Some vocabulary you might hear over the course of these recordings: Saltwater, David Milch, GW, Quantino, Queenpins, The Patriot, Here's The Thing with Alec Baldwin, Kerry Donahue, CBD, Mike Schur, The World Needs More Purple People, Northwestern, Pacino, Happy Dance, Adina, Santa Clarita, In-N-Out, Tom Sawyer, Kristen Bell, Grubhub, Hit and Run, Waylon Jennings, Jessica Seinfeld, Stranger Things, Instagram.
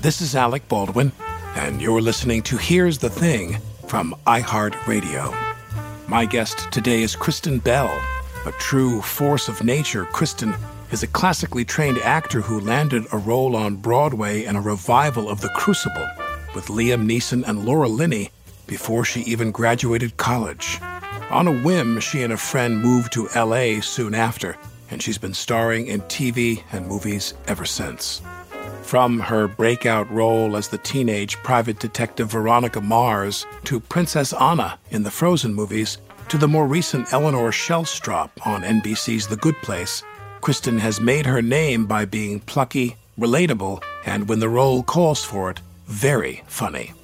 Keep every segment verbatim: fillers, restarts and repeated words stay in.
This is Alec Baldwin, and you're listening to Here's the Thing from iHeartRadio. My guest today is Kristen Bell, a true force of nature. Kristen is a classically trained actor who landed a role on Broadway in a revival of The Crucible with Liam Neeson and Laura Linney before she even graduated college. On a whim, she and a friend moved to L A soon after, and she's been starring in T V and movies ever since. From her breakout role as the teenage private detective Veronica Mars to Princess Anna in the Frozen movies to the more recent Eleanor Shellstrop on N B C's The Good Place, Kristen has made her name by being plucky, relatable, and when the role calls for it, very funny.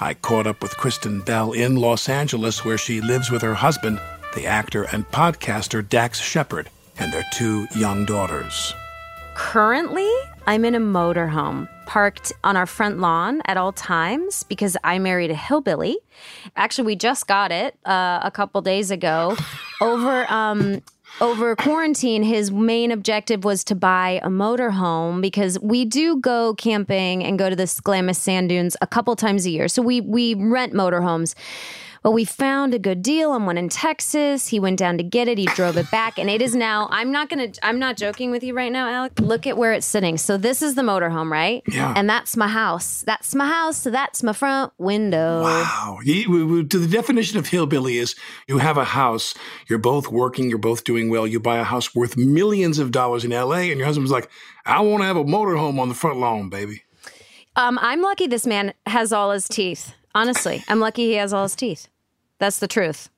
I caught up with Kristen Bell in Los Angeles, where she lives with her husband, the actor and podcaster Dax Shepard, and their two young daughters. Currently, I'm in a motorhome parked on our front lawn at all times because I married a hillbilly. Actually, we just got it uh, a couple days ago. Over um, over quarantine, his main objective was to buy a motorhome because we do go camping and go to the Glamis sand dunes a couple times a year. So we we rent motorhomes. But we found a good deal on one in Texas. He went down to get it. He drove it back. And it is now, I'm not going to, I'm not joking with you right now, Alec. Look at where it's sitting. So this is the motorhome, right? Yeah. And that's my house. That's my house. So that's my front window. Wow. The, the definition of hillbilly is you have a house. You're both working. You're both doing well. You buy a house worth millions of dollars in L A. And your husband's like, I want to have a motorhome on the front lawn, baby. Um, I'm lucky this man has all his teeth. Honestly, I'm lucky he has all his teeth. That's the truth.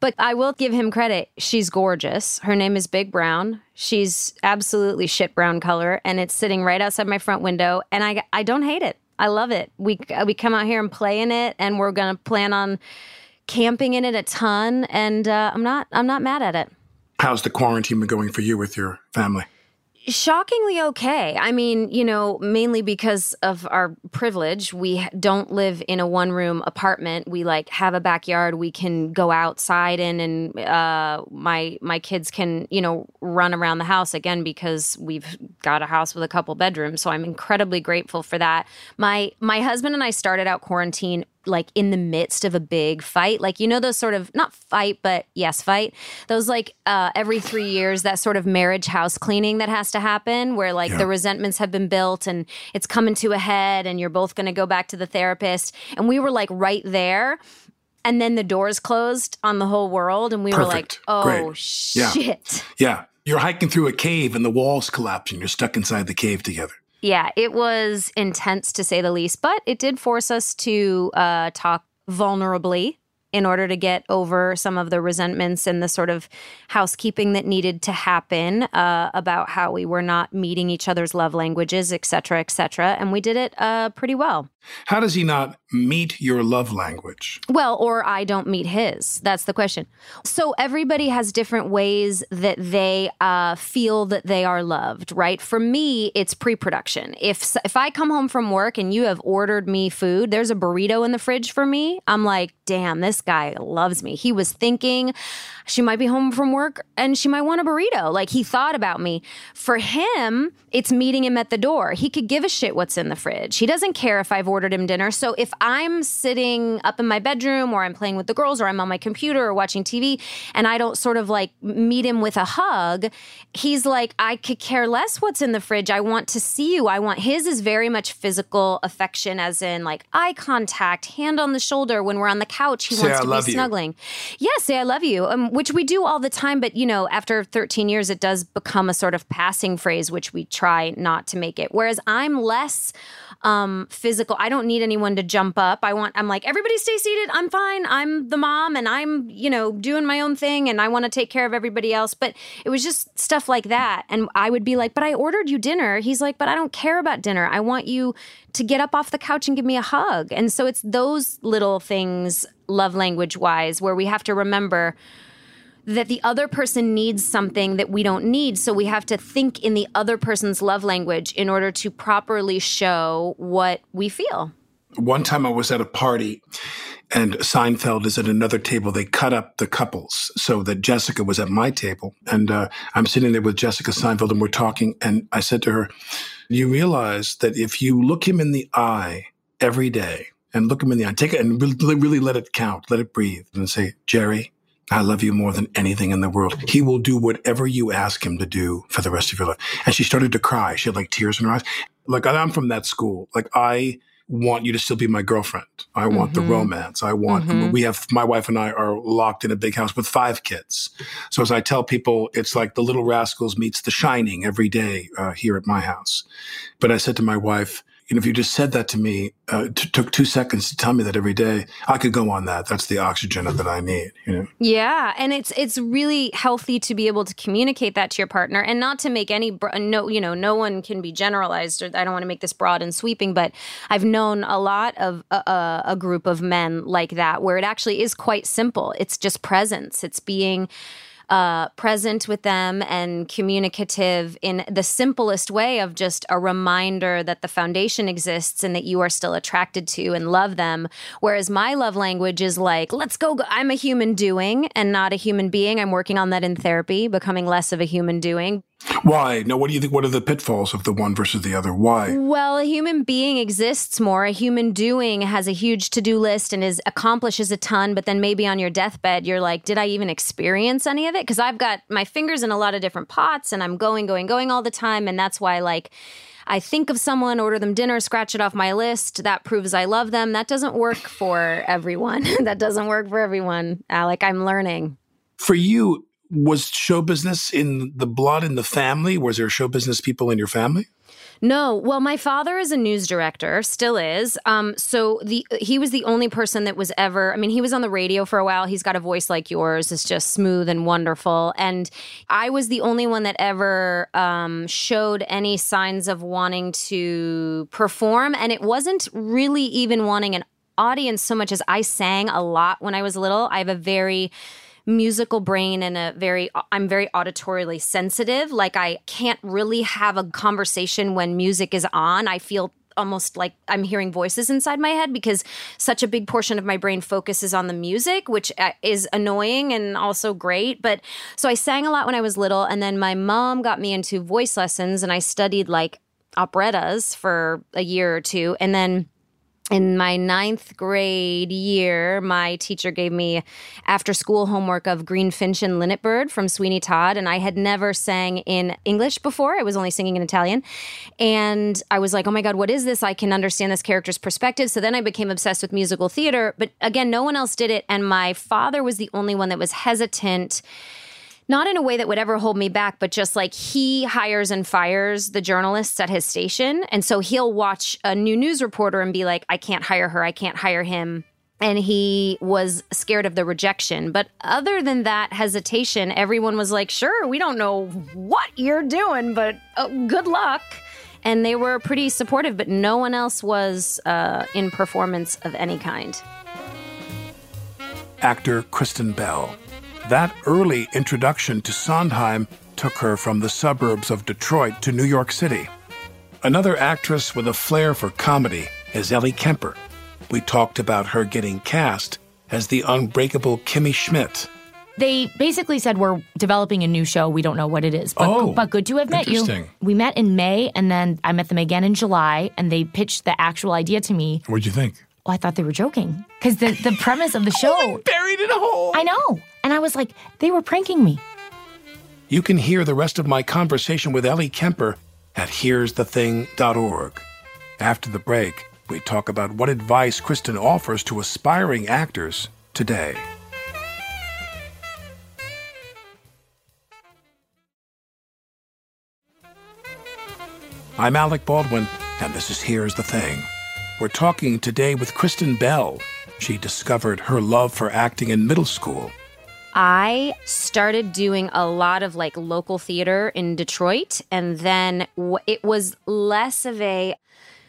But I will give him credit. She's gorgeous. Her name is Big Brown. She's absolutely shit brown color, and it's sitting right outside my front window, and I, I don't hate it. I love it. We we come out here and play in it, and we're going to plan on camping in it a ton, and uh, I'm not I'm not mad at it. How's the quarantine been going for you with your family? Shockingly okay. I mean, you know, mainly because of our privilege, we don't live in a one-room apartment. We, like, have a backyard we can go outside in, and uh, my my kids can, you know, run around the house again because we've got a house with a couple bedrooms, so I'm incredibly grateful for that. My, my husband and I started out quarantine like in the midst of a big fight. Like, you know, those sort of, not fight, but yes, fight. Those like uh, every three years, that sort of marriage house cleaning that has to happen where like yeah. the resentments have been built and it's coming to a head and you're both going to go back to the therapist. And we were like right there. And then the doors closed on the whole world. And we Perfect. were like, oh, Great. shit. Yeah. yeah. You're hiking through a cave and the walls collapse and you're stuck inside the cave together. Yeah, it was intense to say the least, but it did force us to uh, talk vulnerably in order to get over some of the resentments and the sort of housekeeping that needed to happen uh, about how we were not meeting each other's love languages, et cetera, et cetera. And we did it uh, pretty well. How does he not meet your love language? Well, or I don't meet his. That's the question. So everybody has different ways that they uh, feel that they are loved, right? For me, it's pre-production. If if I come home from work and you have ordered me food, there's a burrito in the fridge for me, I'm like, damn, this guy loves me. He was thinking she might be home from work and she might want a burrito. Like, he thought about me. For him, it's meeting him at the door. He could give a shit what's in the fridge. He doesn't care if I've ordered him dinner. So if I'm sitting up in my bedroom or I'm playing with the girls or I'm on my computer or watching T V and I don't sort of like meet him with a hug, he's like, I could care less what's in the fridge. I want to see you. I want his is very much physical affection, as in like eye contact, hand on the shoulder. When we're on the couch, he say wants I to love be you. snuggling. Yeah, say I love you, um, which we do all the time. But, you know, after thirteen years, it does become a sort of passing phrase, which we try not to make it. Whereas I'm less um, physical. I don't need anyone to jump up. I want, I'm like, everybody stay seated. I'm fine. I'm the mom and I'm, you know, doing my own thing and I want to take care of everybody else. But it was just stuff like that. And I would be like, but I ordered you dinner. He's like, but I don't care about dinner. I want you to get up off the couch and give me a hug. And so it's those little things, love language wise, where we have to remember that the other person needs something that we don't need. So we have to think in the other person's love language in order to properly show what we feel. One time I was at a party, and Seinfeld is at another table. They cut up the couples so that Jessica was at my table. And uh, I'm sitting there with Jessica Seinfeld, and we're talking. And I said to her, you realize that if you look him in the eye every day and look him in the eye, take it and really, really let it count, let it breathe, and say, Jerry, I love you more than anything in the world. He will do whatever you ask him to do for the rest of your life. And she started to cry. She had like tears in her eyes. Like, I'm from that school. Like, I want you to still be my girlfriend. I want mm-hmm. the romance. I want, mm-hmm. we have, my wife and I are locked in a big house with five kids. So as I tell people, it's like The Little Rascals meets The Shining every day uh, here at my house. But I said to my wife, and if you just said that to me, uh, t- took two seconds to tell me that every day, I could go on that. That's the oxygen that I need, you know? Yeah. And it's it's really healthy to be able to communicate that to your partner, and not to make any, bro- no, you know, no one can be generalized, or I don't want to make this broad and sweeping, but I've known a lot of uh, a group of men like that, where it actually is quite simple. It's just presence. It's being Uh, present with them and communicative in the simplest way, of just a reminder that the foundation exists and that you are still attracted to and love them. Whereas my love language is like, let's go, go. I'm a human doing and not a human being. I'm working on that in therapy, becoming less of a human doing. Why? No, what do you think? What are the pitfalls of the one versus the other? Why? Well, a human being exists more. A human doing has a huge to-do list and is accomplishes a ton, but then maybe on your deathbed, you're like, did I even experience any of it? Because I've got my fingers in a lot of different pots and I'm going, going, going all the time. And that's why, like, I think of someone, order them dinner, scratch it off my list. That proves I love them. That doesn't work for everyone. That doesn't work for everyone, Alec. I'm learning. For you, was show business in the blood, in the family? Was there show business people in your family? No. Well, my father is a news director, still is. Um, so the he was the only person that was ever, I mean, he was on the radio for a while. He's got a voice like yours. It's just smooth and wonderful. And I was the only one that ever um, showed any signs of wanting to perform. And it wasn't really even wanting an audience so much as I sang a lot when I was little. I have a very musical brain and a very, I'm very auditorily sensitive. Like, I can't really have a conversation when music is on. I feel almost like I'm hearing voices inside my head because such a big portion of my brain focuses on the music, which is annoying and also great. But so I sang a lot when I was little. And then my mom got me into voice lessons and I studied like operettas for a year or two. And then in my ninth grade year, my teacher gave me after school homework of Greenfinch and Linnet Bird from Sweeney Todd. And I had never sang in English before. I was only singing in Italian. And I was like, oh my God, what is this? I can understand this character's perspective. So then I became obsessed with musical theater. But again, no one else did it. And my father was the only one that was hesitant. Not in a way that would ever hold me back, but just like he hires and fires the journalists at his station. And so he'll watch a new news reporter and be like, I can't hire her. I can't hire him. And he was scared of the rejection. But other than that hesitation, everyone was like, sure, we don't know what you're doing, but uh, good luck. And they were pretty supportive, but no one else was uh, in performance of any kind. Actor Kristen Bell. That early introduction to Sondheim took her from the suburbs of Detroit to New York City. Another actress with a flair for comedy is Ellie Kemper. We talked about her getting cast as the Unbreakable Kimmy Schmidt. They basically said, we're developing a new show. We don't know what it is. But, oh, but good to have met you. We met in May, and then I met them again in July, and they pitched the actual idea to me. What'd you think? Oh, I thought they were joking. Because the, the premise of the show... oh, I'm buried in a hole. I know. And I was like, they were pranking me. You can hear the rest of my conversation with Ellie Kemper at here's the thing dot org. After the break, we talk about what advice Kristen offers to aspiring actors today. I'm Alec Baldwin, and this is Here's the Thing. We're talking today with Kristen Bell. She discovered her love for acting in middle school. I started doing a lot of like local theater in Detroit, and then w- it was less of a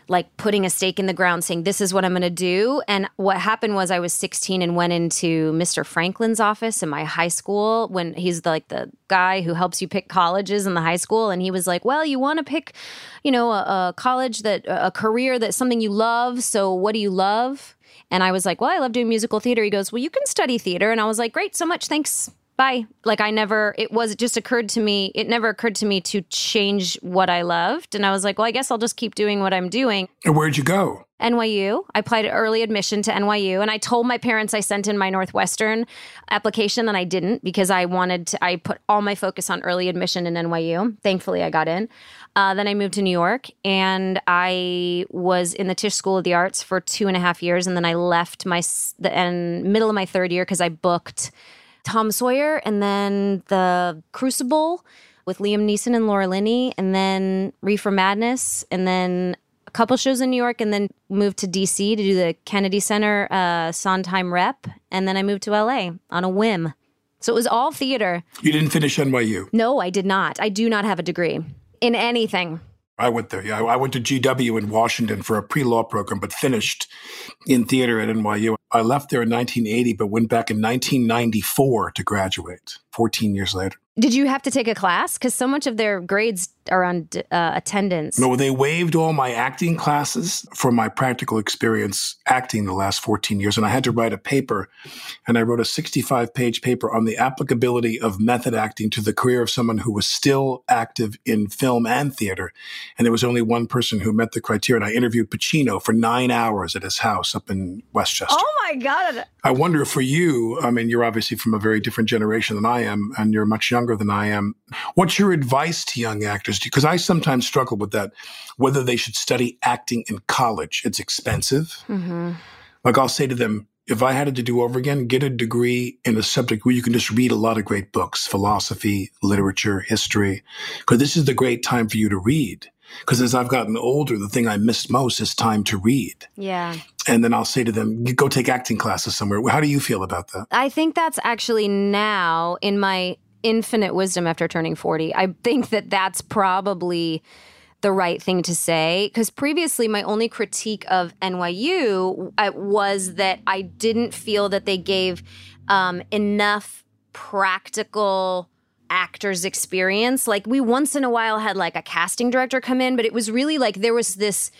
like putting a stake in the ground saying, this is what I'm going to do. And what happened was I was sixteen and went into Mister Franklin's office in my high school when he's the, like the guy who helps you pick colleges in the high school. And he was like, well, you want to pick, you know, a, a college that a career that's something you love. So what do you love? And I was like, well, I love doing musical theater. He goes, well, you can study theater. And I was like, great, so much. Thanks. bye. Like I never, it was, it just occurred to me, it never occurred to me to change what I loved. And I was like, well, I guess I'll just keep doing what I'm doing. And where'd you go? N Y U. I applied early admission to N Y U. And I told my parents I sent in my Northwestern application and I didn't because I wanted to, I put all my focus on early admission in N Y U. Thankfully, I got in. Uh, then I moved to New York and I was in the Tisch School of the Arts for two and a half years. And then I left my the and middle of my third year because I booked Tom Sawyer and then The Crucible with Liam Neeson and Laura Linney and then Reefer Madness and then a couple shows in New York and then moved to D C to do the Kennedy Center uh, Sondheim rep. And then I moved to L A on a whim. So it was all theater. You didn't finish N Y U? No, I did not. I do not have a degree in anything. I went there. Yeah, I went to G W in Washington for a pre-law program, but finished in theater at N Y U. I left there in nineteen eighty, but went back in nineteen ninety-four to graduate, fourteen years later. Did you have to take a class? Because so much of their grades are on uh, attendance. No, they waived all my acting classes for my practical experience acting the last fourteen years. And I had to write a paper, and I wrote a sixty-five page paper on the applicability of method acting to the career of someone who was still active in film and theater. And there was only one person who met the criteria. And I interviewed Pacino for nine hours at his house up in Westchester. Oh, my God. I wonder for you, I mean, you're obviously from a very different generation than I am, and you're much younger than I am. What's your advice to young actors? Because I sometimes struggle with that, whether they should study acting in college. It's expensive. Mm-hmm. Like I'll say to them, if I had it to do over again, get a degree in a subject where you can just read a lot of great books, philosophy, literature, history, because this is the great time for you to read. Because as I've gotten older, the thing I miss most is time to read. Yeah. And then I'll say to them, go take acting classes somewhere. How do you feel about that? I think that's actually now in my infinite wisdom after turning forty. I think that that's probably the right thing to say, because previously my only critique of N Y U was that I didn't feel that they gave um, enough practical actors experience. Like we once in a while had like a casting director come in, but it was really like there was this,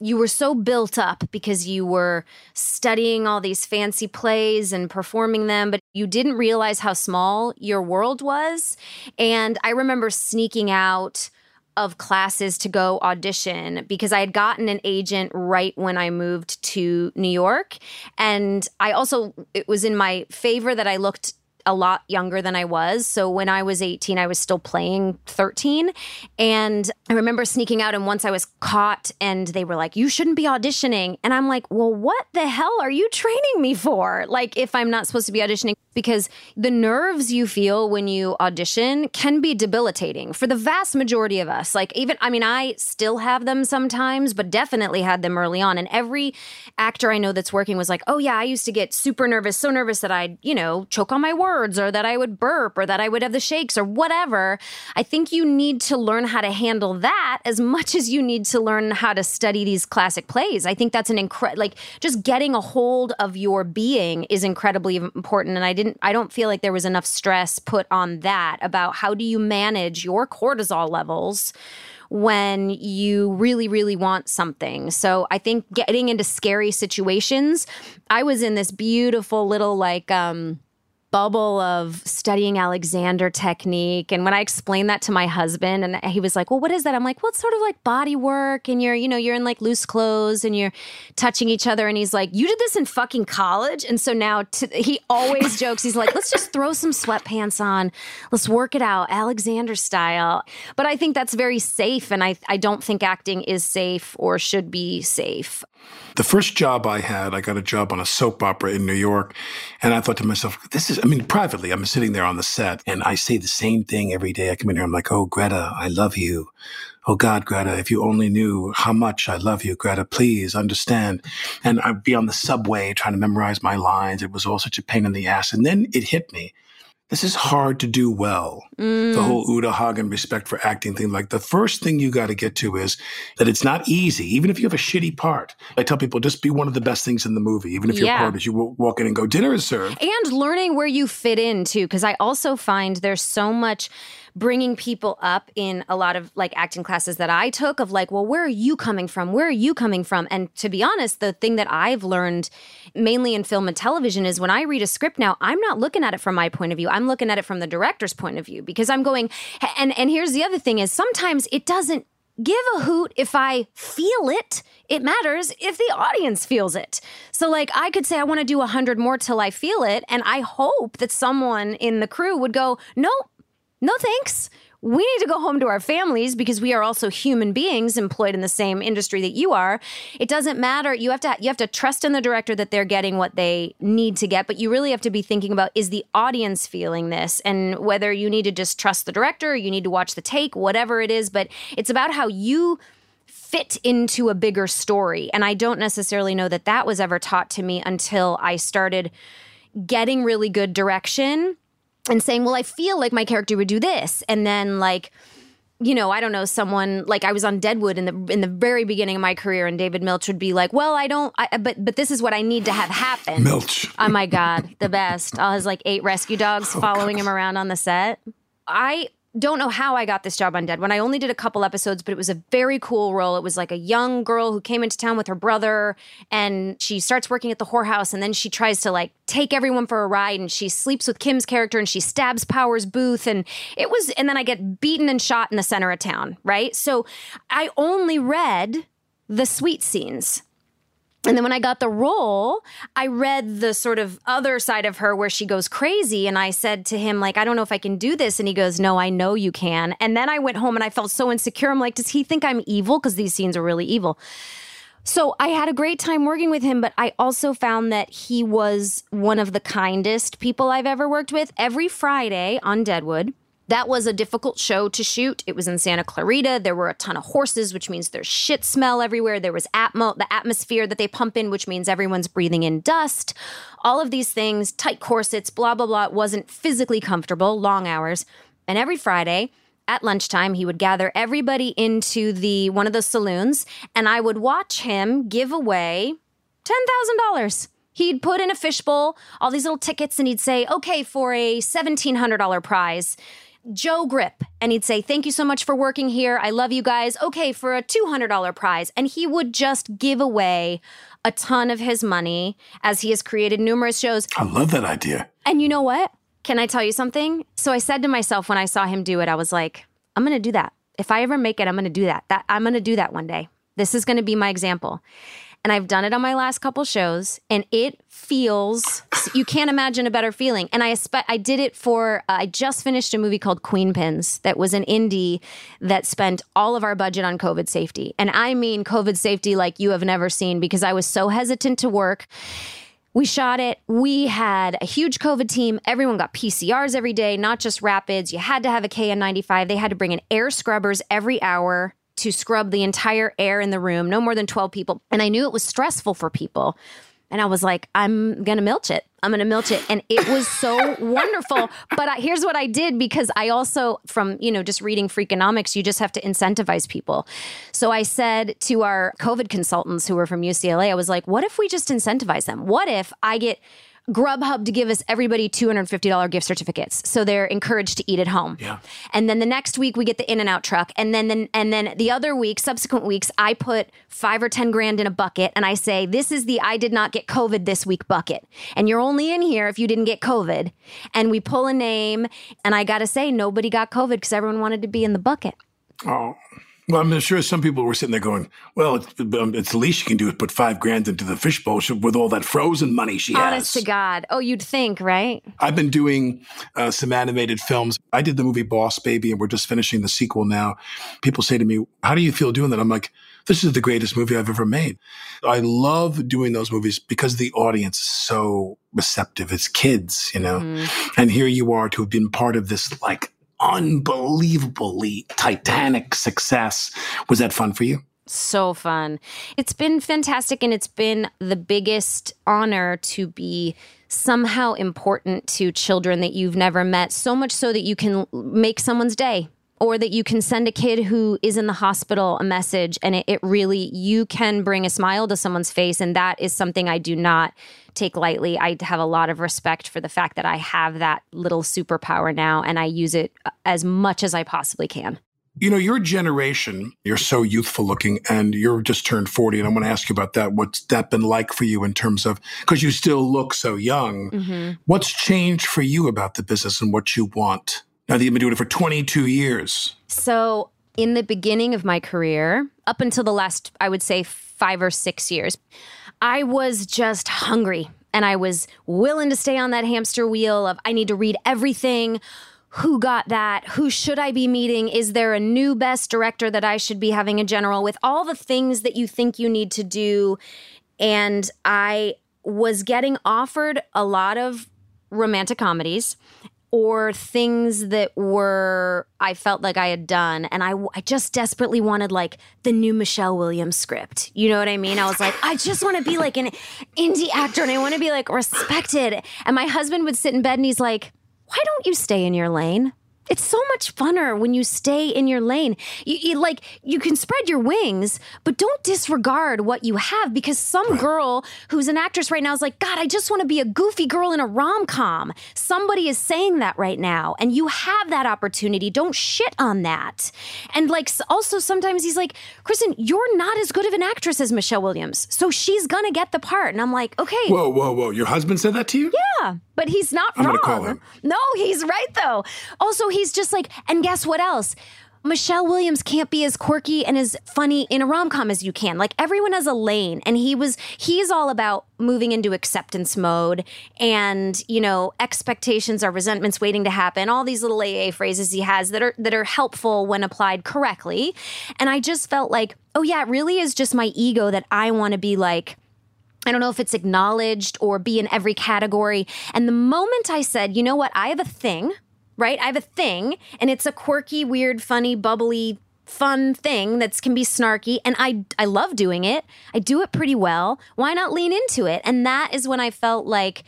you were so built up because you were studying all these fancy plays and performing them, but you didn't realize how small your world was. And I remember sneaking out of classes to go audition because I had gotten an agent right when I moved to New York. And I also, it was in my favor that I looked a lot younger than I was. So when I was eighteen, I was still playing thirteen. And I remember sneaking out, and once I was caught and they were like, you shouldn't be auditioning. And I'm like, well, what the hell are you training me for? Like if I'm not supposed to be auditioning, because the nerves you feel when you audition can be debilitating for the vast majority of us. Like even, I mean, I still have them sometimes, but definitely had them early on. And every actor I know that's working was like, oh yeah, I used to get super nervous, so nervous that I'd, you know, choke on my words, or that I would burp, or that I would have the shakes, or whatever. I think you need to learn how to handle that as much as you need to learn how to study these classic plays. I think that's an incredible, like just getting a hold of your being is incredibly important. And I didn't, I don't feel like there was enough stress put on that about how do you manage your cortisol levels when you really, really want something. So I think getting into scary situations, I was in this beautiful little like, um, bubble of studying Alexander technique. And when I explained that to my husband, and he was like, well, what is that? I'm like, well, it's sort of like body work, and you're, you know, you're in like loose clothes and you're touching each other. And he's like, you did this in fucking college? And so now t- he always jokes. He's like, let's just throw some sweatpants on. Let's work it out, Alexander style. But I think that's very safe. And I, I don't think acting is safe or should be safe. The first job I had, I got a job on a soap opera in New York. And I thought to myself, this is, I mean, privately, I'm sitting there on the set and I say the same thing every day. I come in here, I'm like, oh, Greta, I love you. Oh, God, Greta, if you only knew how much I love you, Greta, please understand. And I'd be on the subway trying to memorize my lines. It was all such a pain in the ass. And then it hit me. This is hard to do well, mm. the whole Uta Hagen respect for acting thing. Like the first thing you got to get to is that it's not easy, even if you have a shitty part. I tell people, just be one of the best things in the movie, even if yeah. your part is you walk in and go, dinner is served. And learning where you fit in too, because I also find there's so much bringing people up in a lot of like acting classes that I took of like, well, where are you coming from? Where are you coming from? And to be honest, the thing that I've learned mainly in film and television is when I read a script now, I'm not looking at it from my point of view. I'm looking at it from the director's point of view because I'm going, and, and here's the other thing is sometimes it doesn't give a hoot if I feel it. It matters if the audience feels it. So like I could say I want to do one hundred more till I feel it. And I hope that someone in the crew would go, no, no thanks. We need to go home to our families because we are also human beings employed in the same industry that you are. It doesn't matter. You have to you have to trust in the director that they're getting what they need to get. But you really have to be thinking about, is the audience feeling this? And whether you need to just trust the director, you need to watch the take, whatever it is. But it's about how you fit into a bigger story. And I don't necessarily know that that was ever taught to me until I started getting really good direction and saying, well, I feel like my character would do this. And then like, you know, I don't know, someone like I was on Deadwood in the in the very beginning of my career, and David Milch would be like, well, I don't, I, but but this is what I need to have happen. Milch. Oh my God, the best. All his like eight rescue dogs oh, following God. him around on the set. I don't know how I got this job on Deadwood. I only did a couple episodes, but it was a very cool role. It was like a young girl who came into town with her brother, and she starts working at the whorehouse, and then she tries to like take everyone for a ride, and she sleeps with Kim's character, and she stabs Powers Booth, and it was, and then I get beaten and shot in the center of town, right? So I only read the sweet scenes. And then when I got the role, I read the sort of other side of her where she goes crazy. And I said to him, like, I don't know if I can do this. And he goes, no, I know you can. And then I went home and I felt so insecure. I'm like, does he think I'm evil? Because these scenes are really evil. So I had a great time working with him, but I also found that he was one of the kindest people I've ever worked with. Every Friday on Deadwood. That was a difficult show to shoot. It was in Santa Clarita. There were a ton of horses, which means there's shit smell everywhere. There was atmo- the atmosphere that they pump in, which means everyone's breathing in dust. All of these things, tight corsets, blah, blah, blah. It wasn't physically comfortable, long hours. And every Friday at lunchtime, he would gather everybody into the one of those saloons, and I would watch him give away ten thousand dollars. He'd put in a fishbowl, all these little tickets, and he'd say, okay, for a seventeen hundred dollars prize, Joe Grip. And he'd say, thank you so much for working here. I love you guys. Okay, for a two hundred dollars prize. And he would just give away a ton of his money as he has created numerous shows. I love that idea. And you know what? Can I tell you something? So I said to myself when I saw him do it, I was like, I'm going to do that. If I ever make it, I'm going to do that. That I'm going to do that one day. This is going to be my example. And I've done it on my last couple shows, and it feels, you can't imagine a better feeling. And I I did it for, uh, I just finished a movie called Queenpins that was an indie that spent all of our budget on COVID safety. And I mean COVID safety like you have never seen, because I was so hesitant to work. We shot it. We had a huge COVID team. Everyone got P C Rs every day, not just rapids. You had to have a K N ninety-five. They had to bring in air scrubbers every hour to scrub the entire air in the room, no more than twelve people. And I knew it was stressful for people. And I was like, I'm going to milch it. I'm going to milch it. And it was so wonderful. But I, here's what I did, because I also, from, you know, just reading Freakonomics, you just have to incentivize people. So I said to our COVID consultants who were from U C L A, I was like, what if we just incentivize them? What if I get Grubhub to give us everybody two hundred fifty dollars gift certificates, so they're encouraged to eat at home. Yeah. And then the next week we get the In-N-Out truck, and then the, and then the other week, subsequent weeks, I put five or ten grand in a bucket, and I say, "This is the I did not get COVID this week bucket, and you're only in here if you didn't get COVID." And we pull a name, and I gotta say, nobody got COVID because everyone wanted to be in the bucket. Oh. Well, I'm sure some people were sitting there going, well, it's, it's the least she can do is put five grand into the fishbowl with all that Frozen money she Honest has. Honest to God. Oh, you'd think, right? I've been doing uh, some animated films. I did the movie Boss Baby, and we're just finishing the sequel now. People say to me, how do you feel doing that? I'm like, this is the greatest movie I've ever made. I love doing those movies because the audience is so receptive. It's kids, you know? Mm. And here you are to have been part of this, like, unbelievably titanic success. Was that fun for you? So fun. It's been fantastic, and it's been the biggest honor to be somehow important to children that you've never met, so much so that you can make someone's day or that you can send a kid who is in the hospital a message, and it, it really, you can bring a smile to someone's face. And that is something I do not take lightly. I have a lot of respect for the fact that I have that little superpower now, and I use it as much as I possibly can. You know, your generation, you're so youthful looking, and you're just turned forty. And I want to ask you about that. What's that been like for you in terms of, because you still look so young. Mm-hmm. What's changed for you about the business and what you want? Now that you've been doing it for twenty-two years. So in the beginning of my career, up until the last, I would say five or six years, I was just hungry. And I was willing to stay on that hamster wheel of, I need to read everything. Who got that? Who should I be meeting? Is there a new best director that I should be having a general with? All the things that you think you need to do. And I was getting offered a lot of romantic comedies or things that were, I felt like I had done. And I, I just desperately wanted like the new Michelle Williams script. You know what I mean? I was like, I just want to be like an indie actor, and I want to be like respected. And my husband would sit in bed and he's like, why don't you stay in your lane? It's so much funner when you stay in your lane. You, you like, you can spread your wings, but don't disregard what you have, because some girl who's an actress right now is like, God, I just want to be a goofy girl in a rom-com. Somebody is saying that right now, and you have that opportunity. Don't shit on that. And like, also sometimes he's like, Kristen, you're not as good of an actress as Michelle Williams, so she's going to get the part. And I'm like, okay. Whoa, whoa, whoa. Your husband said that to you? Yeah, but he's not wrong. I'm going to call him. No, he's right, though. Also, he He's just like, and guess what else? Michelle Williams can't be as quirky and as funny in a rom-com as you can. Like, everyone has a lane. And he was, he's all about moving into acceptance mode and, you know, expectations are resentments waiting to happen. All these little A A phrases he has that are, that are helpful when applied correctly. And I just felt like, oh yeah, it really is just my ego that I want to be like, I don't know if it's acknowledged or be in every category. And the moment I said, you know what, I have a thing. Right? I have a thing, and it's a quirky, weird, funny, bubbly, fun thing that can be snarky, and I I love doing it. I do it pretty well. Why not lean into it? And that is when I felt like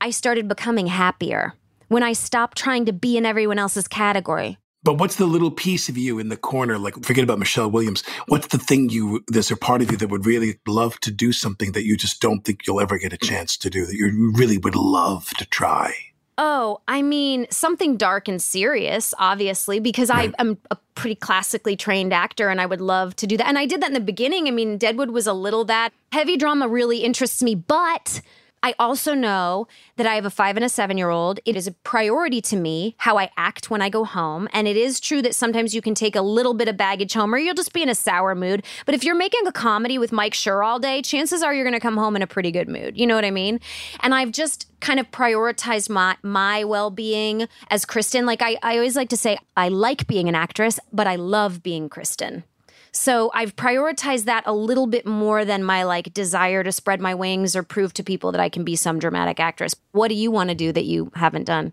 I started becoming happier, when I stopped trying to be in everyone else's category. But what's the little piece of you in the corner? Like, forget about Michelle Williams. What's the thing you, there's a part of you that would really love to do something that you just don't think you'll ever get a chance to do, that you really would love to try? Oh, I mean, something dark and serious, obviously, because I am a pretty classically trained actor, and I would love to do that. And I did that in the beginning. I mean, Deadwood was a little that. Heavy drama really interests me, but I also know that I have a five and a seven-year-old. It is a priority to me how I act when I go home. And it is true that sometimes you can take a little bit of baggage home, or you'll just be in a sour mood. But if you're making a comedy with Mike Schur all day, chances are you're going to come home in a pretty good mood. You know what I mean? And I've just kind of prioritized my, my well-being as Kristen. Like I, I always like to say, I like being an actress, but I love being Kristen. So I've prioritized that a little bit more than my like desire to spread my wings or prove to people that I can be some dramatic actress. What do you want to do that you haven't done?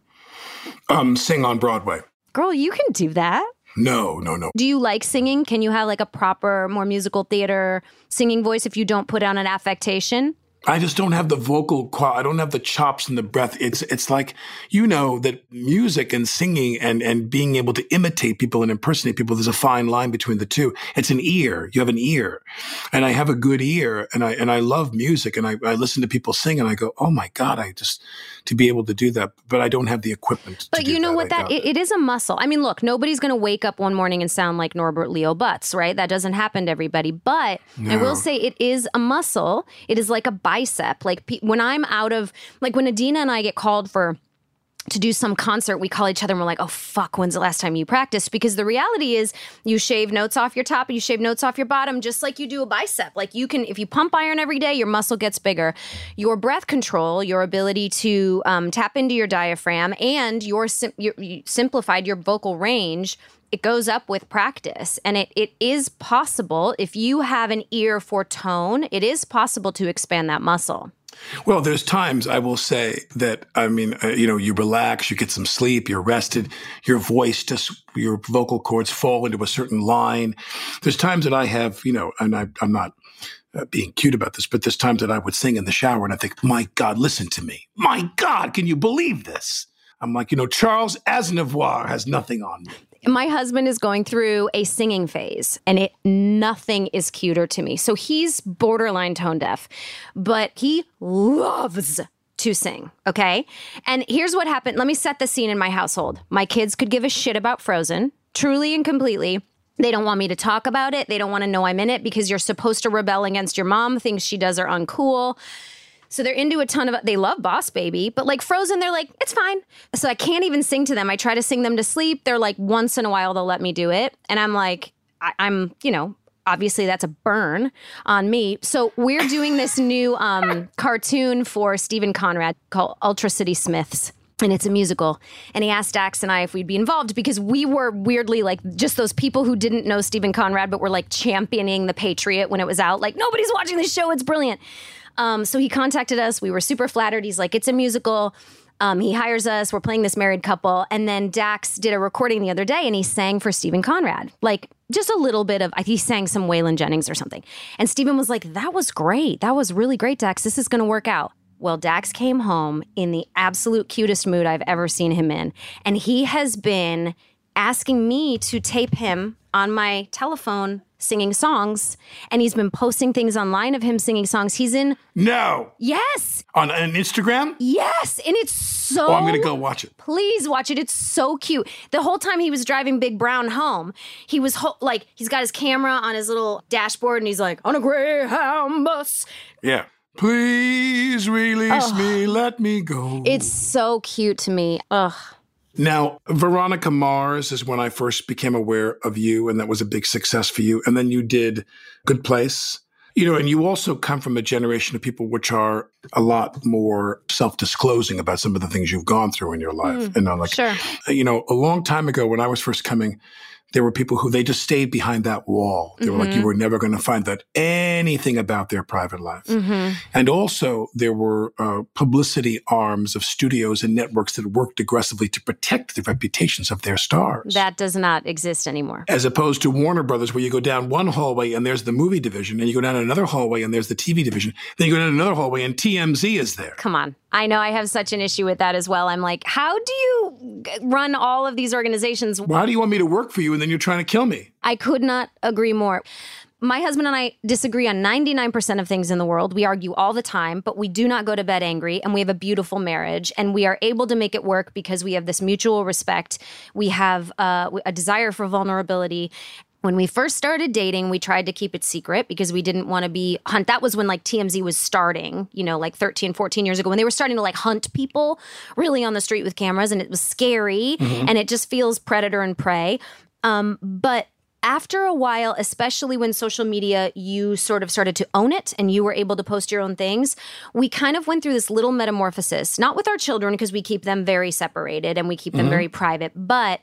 Um, sing on Broadway. Girl, you can do that. No, no, no. Do you like singing? Can you have like a proper, more musical theater singing voice if you don't put on an affectation? I just don't have the vocal quality. I don't have the chops and the breath. It's it's like, you know, that music and singing and, and being able to imitate people and impersonate people, there's a fine line between the two. It's an ear. You have an ear. And I have a good ear, and I and I love music, and I, I listen to people sing, and I go, oh my God, I just, to be able to do that. But I don't have the equipment. But you know that, what, that it, it is a muscle. I mean, look, nobody's going to wake up one morning and sound like Norbert Leo Butz, right? That doesn't happen to everybody. But no. I will say it is a muscle. It is like a body. Bicep. Like when I'm out of, like when Adina and I get called for to do some concert, we call each other and we're like, oh fuck, when's the last time you practiced? Because the reality is you shave notes off your top and you shave notes off your bottom, just like you do a bicep. Like you can, if you pump iron every day, your muscle gets bigger. Your breath control, your ability to um, tap into your diaphragm and your, sim- your you simplified your vocal range, it goes up with practice, and it, it is possible if you have an ear for tone, it is possible to expand that muscle. Well, there's times I will say that, I mean, uh, you know, you relax, you get some sleep, you're rested, your voice just, your vocal cords fall into a certain line. There's times that I have, you know, and I, I'm not uh, being cute about this, but there's times that I would sing in the shower and I think, my God, listen to me. My God, can you believe this? I'm like, you know, Charles Aznavour has nothing on me. my husband is going through a singing phase, and it nothing is cuter to me. So he's borderline tone deaf, but he loves to sing, okay? And here's what happened. Let me set the scene in my household. My kids could give a shit about Frozen, truly and completely. They don't want me to talk about it. They don't want to know I'm in it because you're supposed to rebel against your mom. Things she does are uncool. So they're into a ton of, they love Boss Baby, but like Frozen, they're like, it's fine. So I can't even sing to them. I try to sing them to sleep. They're like, once in a while, they'll let me do it. And I'm like, I, I'm, you know, obviously that's a burn on me. So we're doing this new um, cartoon for Steven Conrad called Ultra City Smiths. And it's a musical. And he asked Dax and I if we'd be involved because we were weirdly like just those people who didn't know Steven Conrad, but were like championing The Patriot when it was out. Like, nobody's watching this show. It's brilliant. Um, so he contacted us. We were super flattered. He's like, it's a musical. Um, he hires us. We're playing this married couple. And then Dax did a recording the other day and he sang for Steven Conrad. Like just a little bit of, he sang some Waylon Jennings or something. And Steven was like, that was great. That was really great, Dax. This is going to work out. Well, Dax came home in the absolute cutest mood I've ever seen him in. And he has been asking me to tape him on my telephone singing songs. And he's been posting things online of him singing songs. He's in... No! Yes! On, on Instagram? Yes! And it's so... Oh, I'm going to go watch it. Please watch it. It's so cute. The whole time he was driving Big Brown home, he was ho- like, he's got his camera on his little dashboard and he's like, on a Greyhound bus. Yeah. Please release oh. me, let me go. It's so cute to me. Ugh. Now, Veronica Mars is when I first became aware of you, and that was a big success for you. And then you did Good Place. You know, and you also come from a generation of people which are a lot more self-disclosing about some of the things you've gone through in your life. Mm, and I'm like, sure. You know, a long time ago when I was first coming, there were people who they just stayed behind that wall. They mm-hmm. were like, you were never going to find out anything about their private life. Mm-hmm. And also there were uh, publicity arms of studios and networks that worked aggressively to protect the reputations of their stars. That does not exist anymore. As opposed to Warner Brothers, where you go down one hallway and there's the movie division, and you go down another hallway and there's the T V division, then you go down another hallway and T M Z is there. Come on. I know I have such an issue with that as well. I'm like, how do you run all of these organizations? Well, how do you want me to work for you and then you're trying to kill me? I could not agree more. My husband and I disagree on ninety-nine percent of things in the world. We argue all the time, but we do not go to bed angry, and we have a beautiful marriage, and we are able to make it work because we have this mutual respect. We have uh, a desire for vulnerability. When we first started dating, we tried to keep it secret because we didn't want to be hunt. That was when like T M Z was starting, you know, like thirteen, fourteen years ago when they were starting to like hunt people really on the street with cameras, and it was scary mm-hmm. and it just feels predator and prey. Um, but after a while, especially when social media, you sort of started to own it and you were able to post your own things, we kind of went through this little metamorphosis, not with our children because we keep them very separated and we keep them mm-hmm. very private, but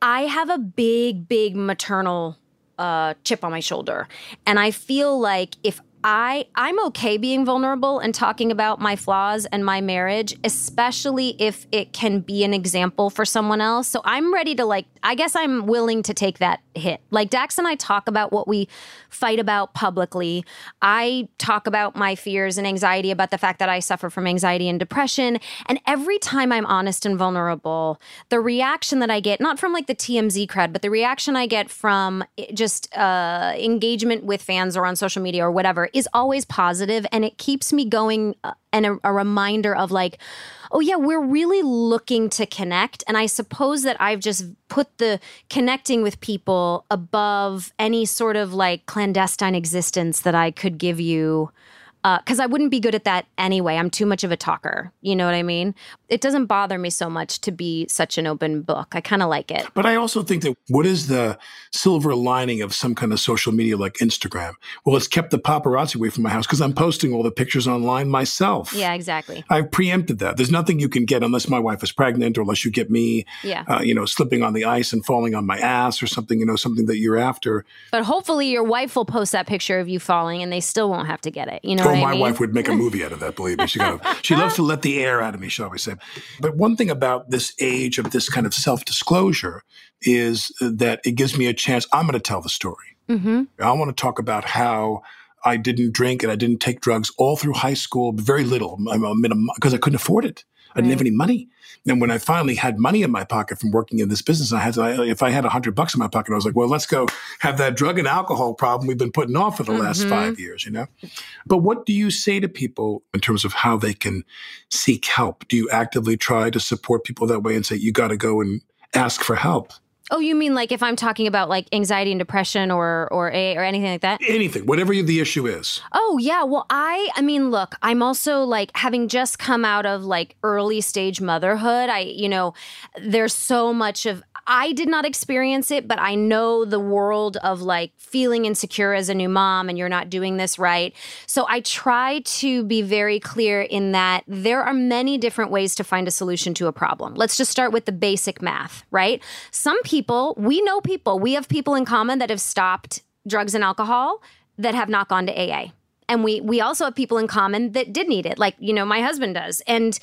I have a big, big maternal uh, chip on my shoulder. And I feel like if I, I'm okay being vulnerable and talking about my flaws and my marriage, especially if it can be an example for someone else. So I'm ready to like, I guess I'm willing to take that hit. Like Dax and I talk about what we fight about publicly. I talk about my fears and anxiety about the fact that I suffer from anxiety and depression. And every time I'm honest and vulnerable, the reaction that I get, not from like the T M Z crowd, but the reaction I get from just uh, engagement with fans or on social media or whatever is always positive, and it keeps me going uh, and a, a reminder of like, oh yeah, we're really looking to connect. And I suppose that I've just put the connecting with people above any sort of like clandestine existence that I could give you, because uh, I wouldn't be good at that anyway. I'm too much of a talker. You know what I mean? It doesn't bother me so much to be such an open book. I kind of like it. But I also think that what is the silver lining of some kind of social media like Instagram? Well, it's kept the paparazzi away from my house because I'm posting all the pictures online myself. Yeah, exactly. I've preempted that. There's nothing you can get unless my wife is pregnant or unless you get me, yeah. uh, you know, slipping on the ice and falling on my ass or something, you know, something that you're after. But hopefully your wife will post that picture of you falling and they still won't have to get it, you know? Oh, my I mean? wife would make a movie out of that, believe me. She, kind of, she loves to let the air out of me, shall we say. But one thing about this age of this kind of self-disclosure is that it gives me a chance. I'm going to tell the story. Mm-hmm. I want to talk about how I didn't drink and I didn't take drugs all through high school, very little, because I couldn't afford it. I didn't have any money. And when I finally had money in my pocket from working in this business, I had to, if I had a hundred bucks in my pocket, I was like, well, let's go have that drug and alcohol problem we've been putting off for the mm-hmm. last five years, you know? But what do you say to people in terms of how they can seek help? Do you actively try to support people that way and say, you got to go and ask for help? Oh, you mean like if I'm talking about like anxiety and depression or or a or anything like that? Anything, whatever the issue is. Oh, yeah. Well, I I mean, look, I'm also like having just come out of like early stage motherhood. I, you know, there's so much of I did not experience it, but I know the world of like feeling insecure as a new mom and you're not doing this right. So I try to be very clear in that there are many different ways to find a solution to a problem. Let's just start with the basic math, right? Some people People, we know people, we have people in common that have stopped drugs and alcohol that have not gone to A A. And we we also have people in common that did need it, like, you know, my husband does. And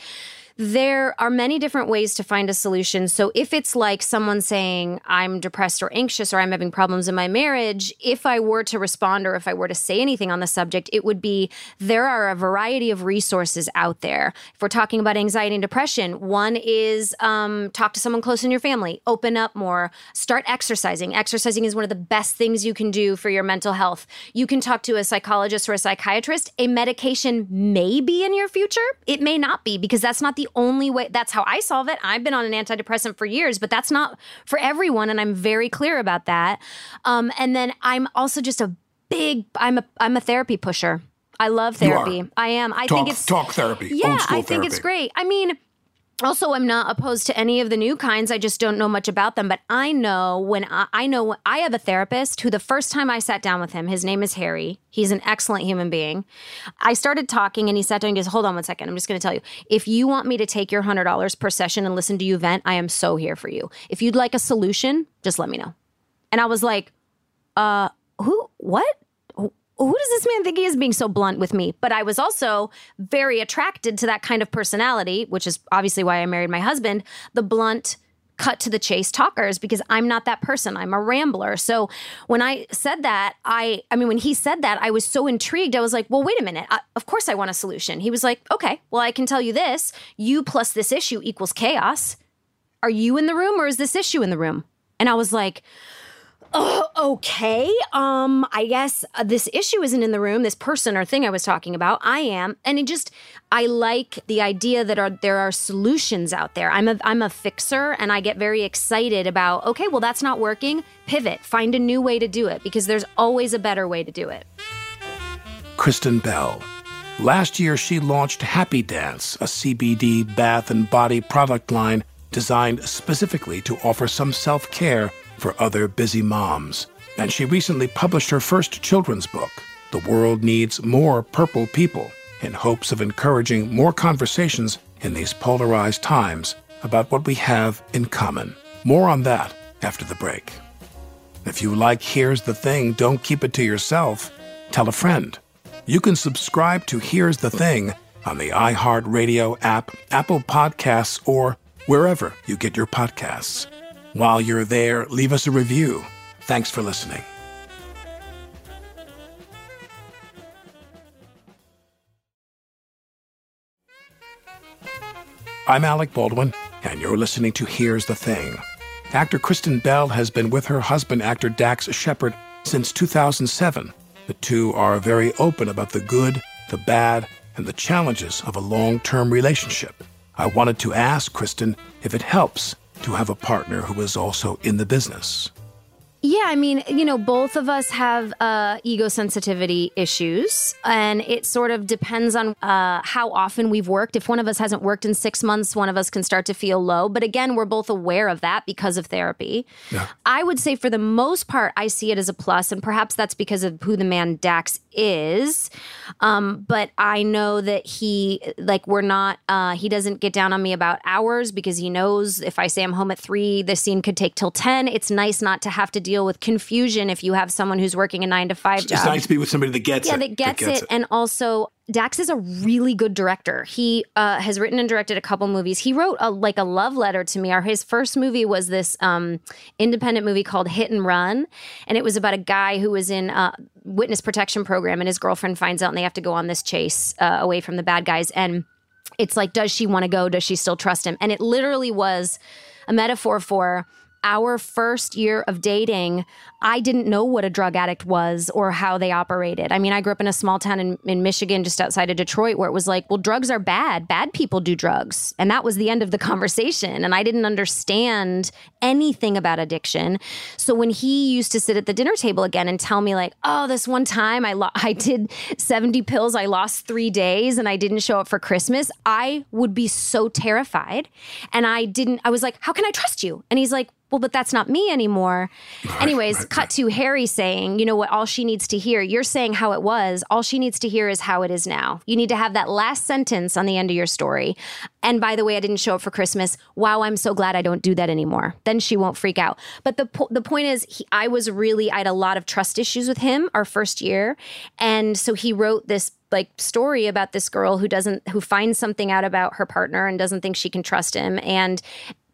there are many different ways to find a solution. So if it's like someone saying, I'm depressed or anxious or I'm having problems in my marriage, if I were to respond or if I were to say anything on the subject, it would be there are a variety of resources out there. If we're talking about anxiety and depression, one is um, talk to someone close in your family, open up more, start exercising. Exercising is one of the best things you can do for your mental health. You can talk to a psychologist or a psychiatrist. A medication may be in your future. It may not be, because that's not the only way. That's how I solve it. I've been on an antidepressant for years, but that's not for everyone. And I'm very clear about that. Um, and then I'm also just a big, I'm a, I'm a therapy pusher. I love therapy. I am. I talk, think it's talk therapy. Yeah, I think therapy. It's great. I mean, also, I'm not opposed to any of the new kinds. I just don't know much about them. But I know when I, I know I have a therapist who the first time I sat down with him, his name is Harry. He's an excellent human being. I started talking and he sat down and goes, hold on one second. I'm just going to tell you, if you want me to take your one hundred dollars per session and listen to you vent, I am so here for you. If you'd like a solution, just let me know. And I was like, uh, who, what? Who does this man think he is being so blunt with me? But I was also very attracted to that kind of personality, which is obviously why I married my husband, the blunt, cut to the chase talkers, because I'm not that person. I'm a rambler. So when I said that, I, I mean, when he said that, I was so intrigued. I was like, well, wait a minute. I, of course I want a solution. He was like, okay, well, I can tell you this. You plus this issue equals chaos. Are you in the room or is this issue in the room? And I was like, oh, okay. Um, I guess uh, this issue isn't in the room, this person or thing I was talking about. I am. And it just, I like the idea that are, there are solutions out there. I'm a, I'm a fixer and I get very excited about, okay, well, that's not working. Pivot, find a new way to do it, because there's always a better way to do it. Kristen Bell. Last year, she launched Happy Dance, a C B D bath and body product line designed specifically to offer some self-care for other busy moms. And she recently published her first children's book, The World Needs More Purple People, in hopes of encouraging more conversations in these polarized times about what we have in common. More on that after the break. If you like Here's the Thing, don't keep it to yourself. Tell a friend. You can subscribe to Here's the Thing on the iHeartRadio app, Apple Podcasts, or wherever you get your podcasts. While you're there, leave us a review. Thanks for listening. I'm Alec Baldwin, and you're listening to Here's the Thing. Actor Kristen Bell has been with her husband, actor Dax Shepard, since two thousand seven. The two are very open about the good, the bad, and the challenges of a long-term relationship. I wanted to ask Kristen if it helps to have a partner who is also in the business. Yeah, I mean, you know, both of us have uh, ego sensitivity issues, and it sort of depends on uh, how often we've worked. If one of us hasn't worked in six months, one of us can start to feel low. But again, we're both aware of that because of therapy. Yeah. I would say for the most part, I see it as a plus, and perhaps that's because of who the man Dax is. Um, but I know that he, like, we're not, uh, he doesn't get down on me about hours, because he knows if I say I'm home at three, the scene could take till ten. It's nice not to have to deal deal with confusion if you have someone who's working a nine to five job. It's nice to be with somebody that gets yeah, it. Yeah, that gets, that gets it. it. And also Dax is a really good director. He uh, has written and directed a couple movies. He wrote a, like a love letter to me. Or his first movie was this um, independent movie called Hit and Run. And it was about a guy who was in a witness protection program and his girlfriend finds out and they have to go on this chase uh, away from the bad guys. And it's like, does she want to go? Does she still trust him? And it literally was a metaphor for our first year of dating. I didn't know what a drug addict was or how they operated. I mean, I grew up in a small town in, in Michigan, just outside of Detroit, where it was like, well, drugs are bad. Bad people do drugs. And that was the end of the conversation. And I didn't understand anything about addiction. So when he used to sit at the dinner table again and tell me like, oh, this one time I, lo- I did seventy pills, I lost three days and I didn't show up for Christmas, I would be so terrified. And I didn't, I was like, how can I trust you? And he's like, well, but that's not me anymore. Right, Anyways, right, cut right. to Harry saying, you know what, all she needs to hear, you're saying how it was, all she needs to hear is how it is now. You need to have that last sentence on the end of your story. And by the way, I didn't show up for Christmas. Wow, I'm so glad I don't do that anymore. Then she won't freak out. But the po- the point is, he, I was really, I had a lot of trust issues with him our first year. And so he wrote this like story about this girl who doesn't, who finds something out about her partner and doesn't think she can trust him. And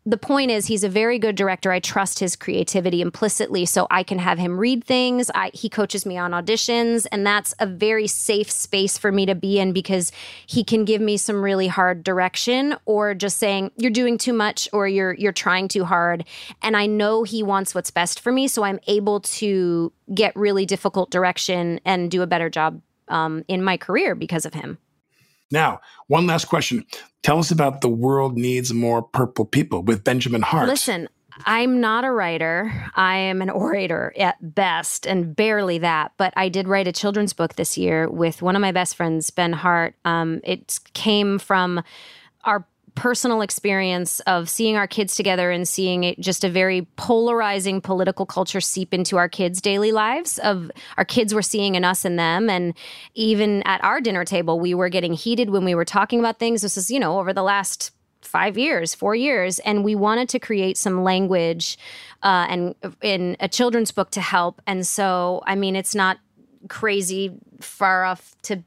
the point is, he's a very good director. I trust his creativity implicitly, so I can have him read things. I, he coaches me on auditions, and that's a very safe space for me to be in because he can give me some really hard direction or just saying, you're doing too much or you're you're trying too hard. And I know he wants what's best for me, so I'm able to get really difficult direction and do a better job um, in my career because of him. Now, one last question. Tell us about The World Needs More Purple People with Benjamin Hart. Listen, I'm not a writer. I am an orator at best and barely that. But I did write a children's book this year with one of my best friends, Ben Hart. Um, it came from our personal experience of seeing our kids together and seeing it just a very polarizing political culture seep into our kids' daily lives of our kids were seeing in us and them. And even at our dinner table, we were getting heated when we were talking about things. This is, you know, over the last five years, four years. And we wanted to create some language uh, and in a children's book to help. And so, I mean, it's not crazy far off to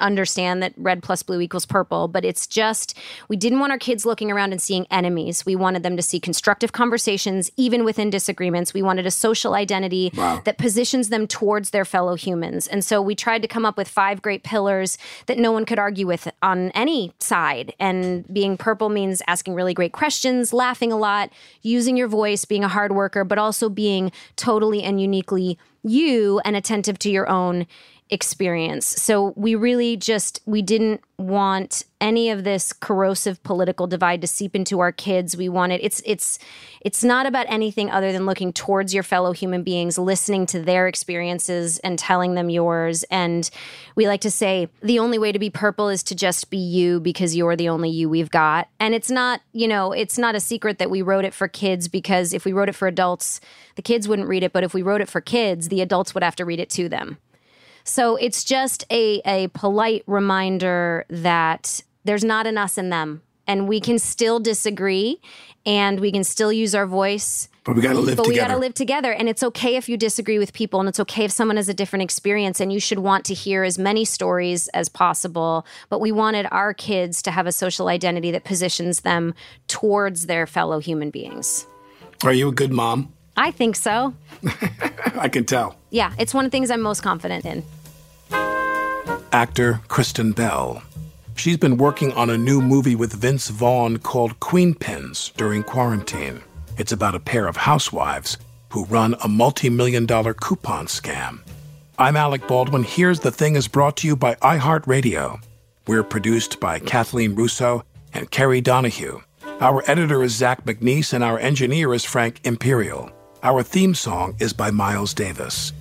understand that red plus blue equals purple, but it's just, we didn't want our kids looking around and seeing enemies. We wanted them to see constructive conversations, even within disagreements. We wanted a social identity wow. that positions them towards their fellow humans. And so we tried to come up with five great pillars that no one could argue with on any side. And being purple means asking really great questions, laughing a lot, using your voice, being a hard worker, but also being totally and uniquely you and attentive to your own experience. So we really just, we didn't want any of this corrosive political divide to seep into our kids. We wanted, it's, it's, it's not about anything other than looking towards your fellow human beings, listening to their experiences and telling them yours. And we like to say, the only way to be purple is to just be you because you're the only you we've got. And it's not, you know, it's not a secret that we wrote it for kids because if we wrote it for adults, the kids wouldn't read it. But if we wrote it for kids, the adults would have to read it to them. So it's just a a polite reminder that there's not an us and them. And we can still disagree and we can still use our voice. But we got to live but together. But we got to live together. And it's okay if you disagree with people and it's okay if someone has a different experience and you should want to hear as many stories as possible. But we wanted our kids to have a social identity that positions them towards their fellow human beings. Are you a good mom? I think so. I can tell. Yeah, it's one of the things I'm most confident in. Actor Kristen Bell. She's been working on a new movie with Vince Vaughn called Queenpins during quarantine. It's about a pair of housewives who run a multi-million dollar coupon scam. I'm Alec Baldwin. Here's the Thing is brought to you by iHeartRadio. We're produced by Kathleen Russo and Kerry Donahue. Our editor is Zach McNeese and our engineer is Frank Imperial. Our theme song is by Miles Davis.